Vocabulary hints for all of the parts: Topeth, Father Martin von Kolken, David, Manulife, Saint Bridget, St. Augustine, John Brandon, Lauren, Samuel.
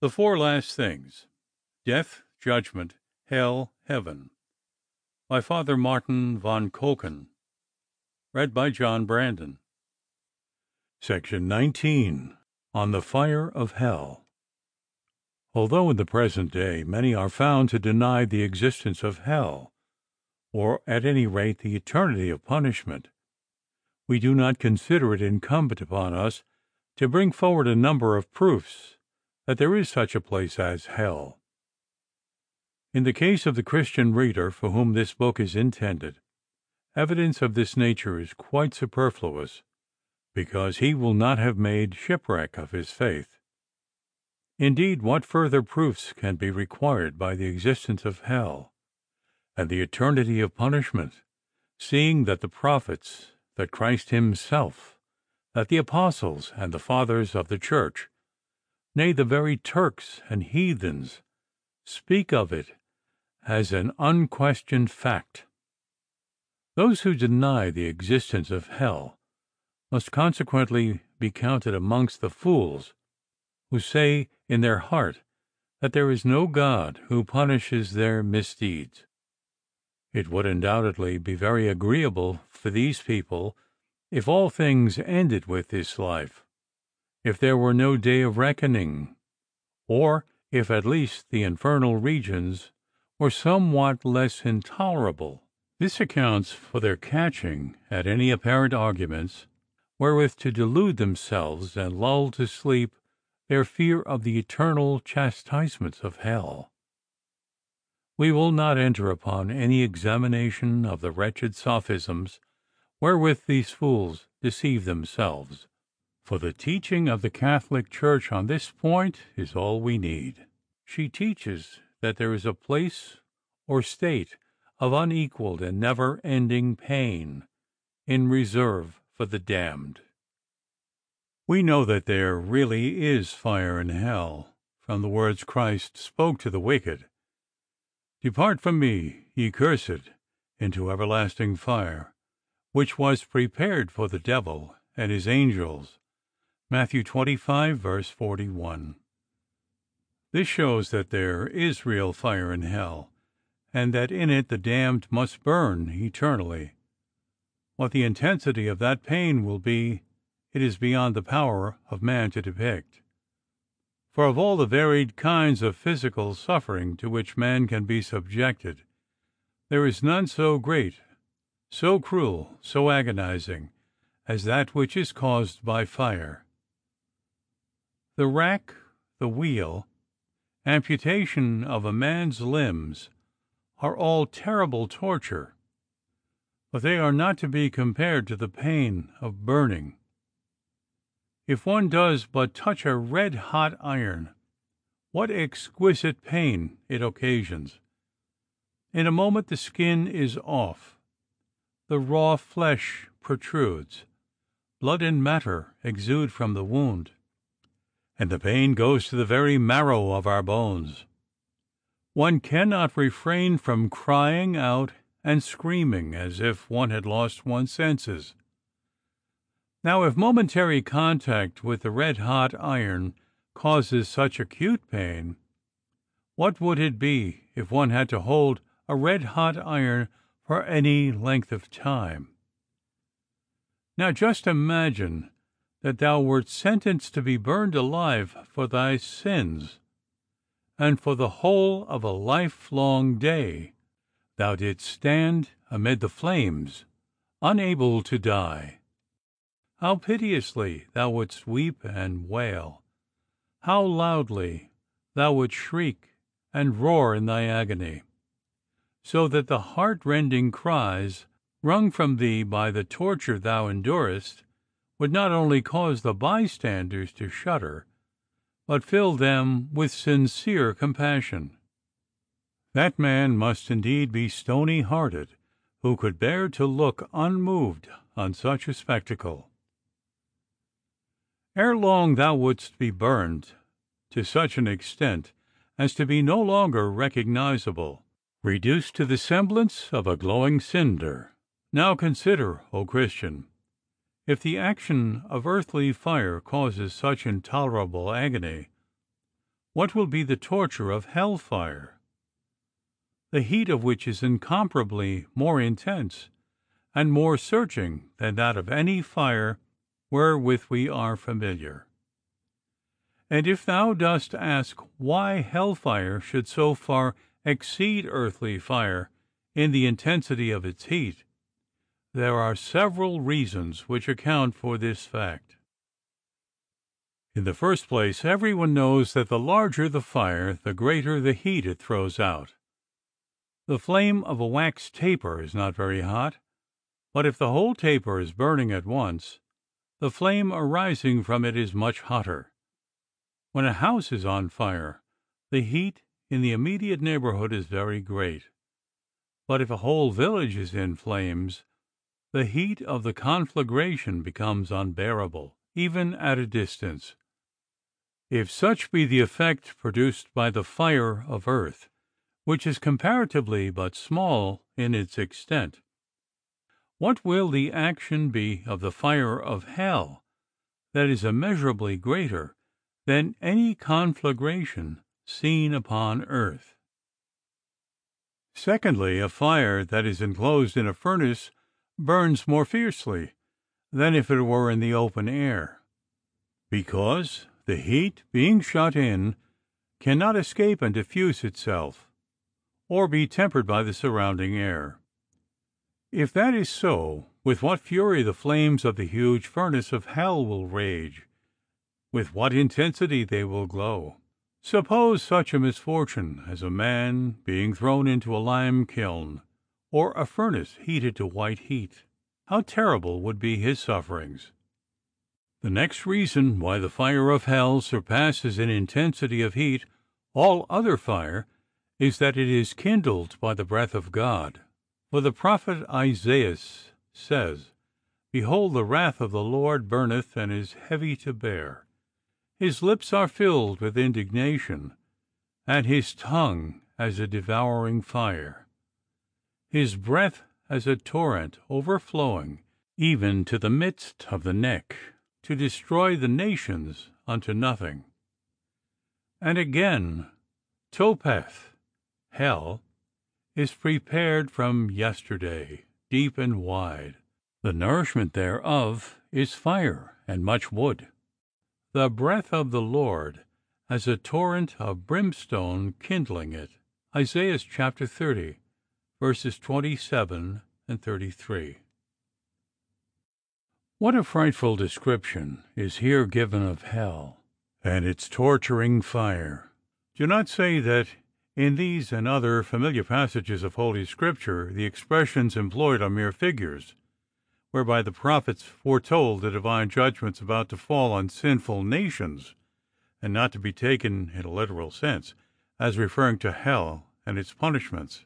The four last things: death, judgment, hell, heaven. By Father Martin von Kolken. Read by John Brandon. Section 19. On the Fire of Hell. Although in the present day many are found to deny the existence of hell, or at any rate the eternity of punishment, we do not consider it incumbent upon us to bring forward a number of proofs that there is such a place as hell. In the case of the Christian reader for whom this book is intended, evidence of this nature is quite superfluous, because he will not have made shipwreck of his faith. Indeed, what further proofs can be required by the existence of hell and the eternity of punishment, seeing that the prophets, that Christ himself, that the apostles and the fathers of the Church, nay, the very Turks and heathens, speak of it as an unquestioned fact? Those who deny the existence of hell must consequently be counted amongst the fools who say in their heart that there is no God who punishes their misdeeds. It would undoubtedly be very agreeable for these people if all things ended with this life, if there were no day of reckoning, or if at least the infernal regions were somewhat less intolerable. This accounts for their catching at any apparent arguments wherewith to delude themselves and lull to sleep their fear of the eternal chastisements of hell. We will not enter upon any examination of the wretched sophisms wherewith these fools deceive themselves, for the teaching of the Catholic Church on this point is all we need. She teaches that there is a place or state of unequalled and never-ending pain in reserve for the damned. We know that there really is fire in hell from the words Christ spoke to the wicked: "Depart from me, ye cursed, into everlasting fire, which was prepared for the devil and his angels." Matthew 25, verse 41. This shows that there is real fire in hell, and that in it the damned must burn eternally. What the intensity of that pain will be, it is beyond the power of man to depict. For of all the varied kinds of physical suffering to which man can be subjected, there is none so great, so cruel, so agonizing, as that which is caused by fire. The rack, the wheel, amputation of a man's limbs are all terrible torture, but they are not to be compared to the pain of burning. If one does but touch a red-hot iron, what exquisite pain it occasions! In a moment the skin is off, the raw flesh protrudes, blood and matter exude from the wound, and the pain goes to the very marrow of our bones. One cannot refrain from crying out and screaming as if one had lost one's senses. Now, if momentary contact with the red-hot iron causes such acute pain, what would it be if one had to hold a red-hot iron for any length of time? Now, just imagine that thou wert sentenced to be burned alive for thy sins, and for the whole of a lifelong day thou didst stand amid the flames, unable to die. How piteously thou wouldst weep and wail! How loudly thou wouldst shriek and roar in thy agony, so that the heart-rending cries wrung from thee by the torture thou endurest would not only cause the bystanders to shudder, but fill them with sincere compassion. That man must indeed be stony-hearted who could bear to look unmoved on such a spectacle. Ere long thou wouldst be burned to such an extent as to be no longer recognizable, reduced to the semblance of a glowing cinder. Now consider, O Christian, if the action of earthly fire causes such intolerable agony, What will be the torture of hell fire, the heat of which is incomparably more intense and more searching than that of any fire wherewith we are familiar? And if thou dost ask why hell fire should so far exceed earthly fire in the intensity of its heat, there are several reasons which account for this fact. In the first place, everyone knows that the larger the fire, the greater the heat it throws out. The flame of a wax taper is not very hot, but if the whole taper is burning at once, the flame arising from it is much hotter. When a house is on fire, the heat in the immediate neighborhood is very great, but if a whole village is in flames, the heat of the conflagration becomes unbearable, even at a distance. If such be the effect produced by the fire of earth, which is comparatively but small in its extent, what will the action be of the fire of hell, that is immeasurably greater than any conflagration seen upon earth? Secondly, a fire that is enclosed in a furnace burns more fiercely than if it were in the open air, because the heat, being shut in, cannot escape and diffuse itself, or be tempered by the surrounding air. If that is so, with what fury the flames of the huge furnace of hell will rage, with what intensity they will glow. Suppose such a misfortune as a man being thrown into a lime kiln, or a furnace heated to white heat. How terrible would be his sufferings! The next reason why the fire of hell surpasses in intensity of heat all other fire is that it is kindled by the breath of God. For the prophet Isaiah says, "Behold, the wrath of the Lord burneth and is heavy to bear. His lips are filled with indignation, and his tongue as a devouring fire. His breath as a torrent overflowing, even to the midst of the neck, to destroy the nations unto nothing." And again, Topeth, hell, is prepared from yesterday, deep and wide. The nourishment thereof is fire and much wood. The breath of the Lord as a torrent of brimstone kindling it. Isaiah chapter 30, verses 27 and 33. What a frightful description is here given of hell and its torturing fire. Do not say that in these and other familiar passages of Holy Scripture the expressions employed are mere figures, whereby the prophets foretold the divine judgments about to fall on sinful nations, and not to be taken in a literal sense, as referring to hell and its punishments.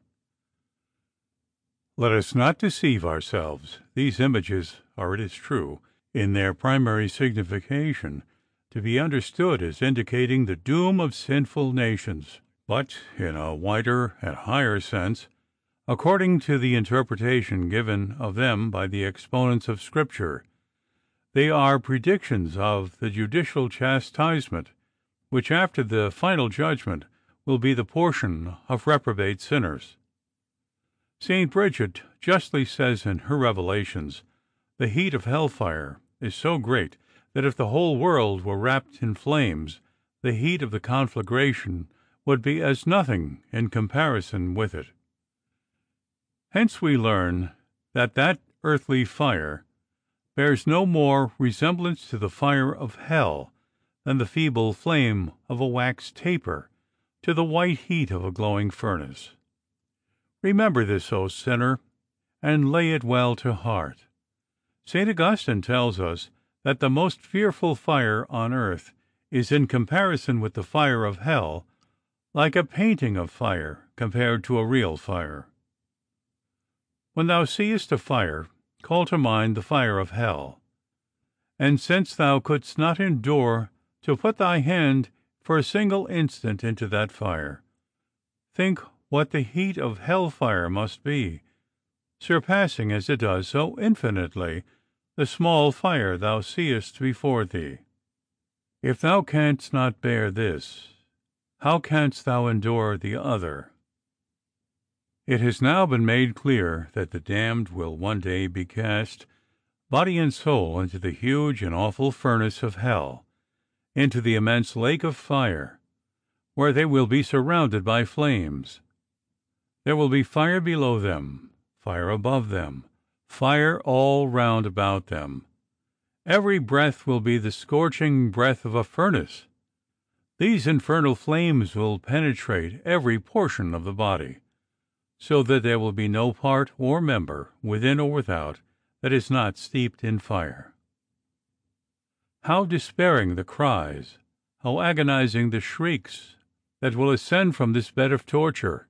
Let us not deceive ourselves. These images are, it is true, in their primary signification, to be understood as indicating the doom of sinful nations, but in a wider and higher sense, according to the interpretation given of them by the exponents of Scripture, they are predictions of the judicial chastisement which, after the final judgment, will be the portion of reprobate sinners. Saint Bridget justly says in her Revelations, "The heat of hellfire is so great that if the whole world were wrapped in flames, the heat of the conflagration would be as nothing in comparison with it." Hence we learn that that earthly fire bears no more resemblance to the fire of hell than the feeble flame of a wax taper to the white heat of a glowing furnace. Remember this, O sinner, and lay it well to heart. St. Augustine tells us that the most fearful fire on earth is, in comparison with the fire of hell, like a painting of fire compared to a real fire. When thou seest a fire, call to mind the fire of hell. And since thou couldst not endure to put thy hand for a single instant into that fire, think what the heat of hell fire must be, surpassing as it does so infinitely the small fire thou seest before thee. If thou canst not bear this, How canst thou endure the other? It has now been made clear that the damned will one day be cast, body and soul, into the huge and awful furnace of hell, into the immense lake of fire, where they will be surrounded by flames. There will be fire below them, fire above them, fire all round about them. Every breath will be the scorching breath of a furnace. These infernal flames will penetrate every portion of the body, so that there will be no part or member, within or without, that is not steeped in fire. How despairing the cries, how agonizing the shrieks that will ascend from this bed of torture!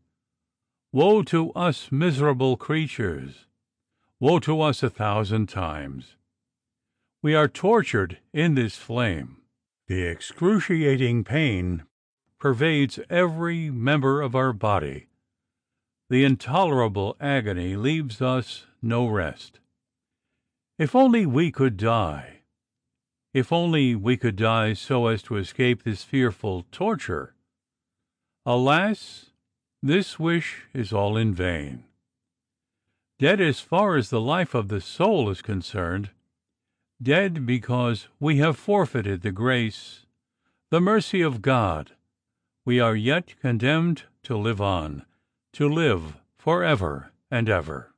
Woe to us, miserable creatures! Woe to us 1,000 times! We are tortured in this flame. The excruciating pain pervades every member of our body. The intolerable agony leaves us no rest. If only we could die! If only we could die so as to escape this fearful torture! Alas, this wish is all in vain. Dead as far as the life of the soul is concerned, dead because we have forfeited the grace, the mercy of God, we are yet condemned to live on, to live for ever and ever.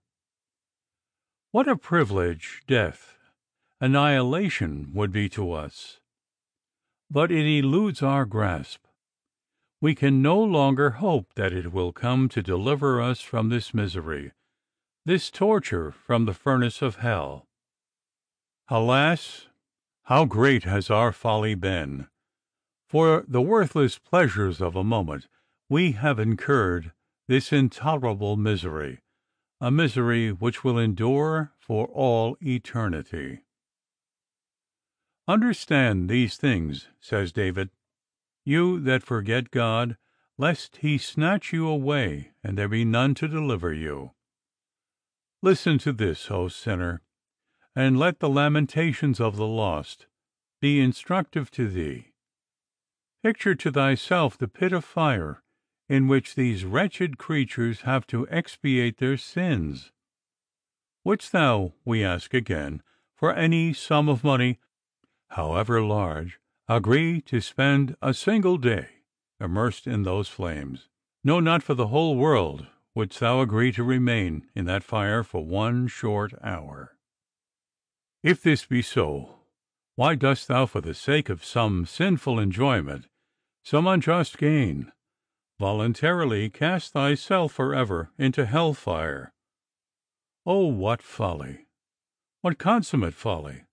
What a privilege death, annihilation, would be to us! But it eludes our grasp. We can no longer hope that it will come to deliver us from this misery, this torture from the furnace of hell. Alas, how great has our folly been! For the worthless pleasures of a moment we have incurred this intolerable misery, a misery which will endure for all eternity. Understand these things, says David, you that forget God, lest he snatch you away, and there be none to deliver you. Listen to this, O sinner, and let the lamentations of the lost be instructive to thee. Picture to thyself the pit of fire in which these wretched creatures have to expiate their sins. Wouldst thou, we ask again, for any sum of money, however large, agree to spend a single day immersed in those flames? No, not for the whole world wouldst thou agree to remain in that fire for one short hour. If this be so, why dost thou, for the sake of some sinful enjoyment, some unjust gain, voluntarily cast thyself forever into hell-fire? Oh, what folly! What consummate folly!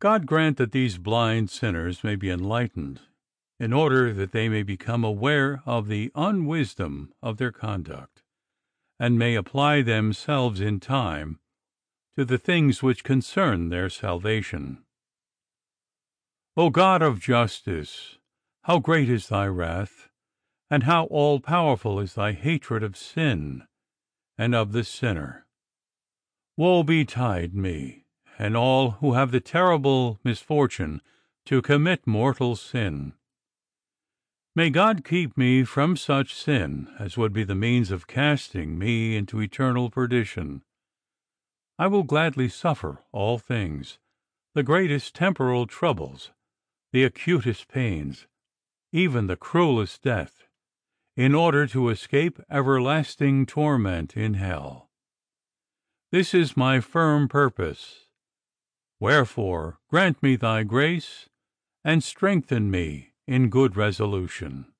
God grant that these blind sinners may be enlightened, in order that they may become aware of the unwisdom of their conduct, and may apply themselves in time to the things which concern their salvation. O God of justice, how great is thy wrath, and how all-powerful is thy hatred of sin and of the sinner! Woe betide me and all who have the terrible misfortune to commit mortal sin. May God keep me from such sin as would be the means of casting me into eternal perdition. I will gladly suffer all things, the greatest temporal troubles, the acutest pains, even the cruelest death, in order to escape everlasting torment in hell. This is my firm purpose. Wherefore, grant me thy grace, and strengthen me in good resolution.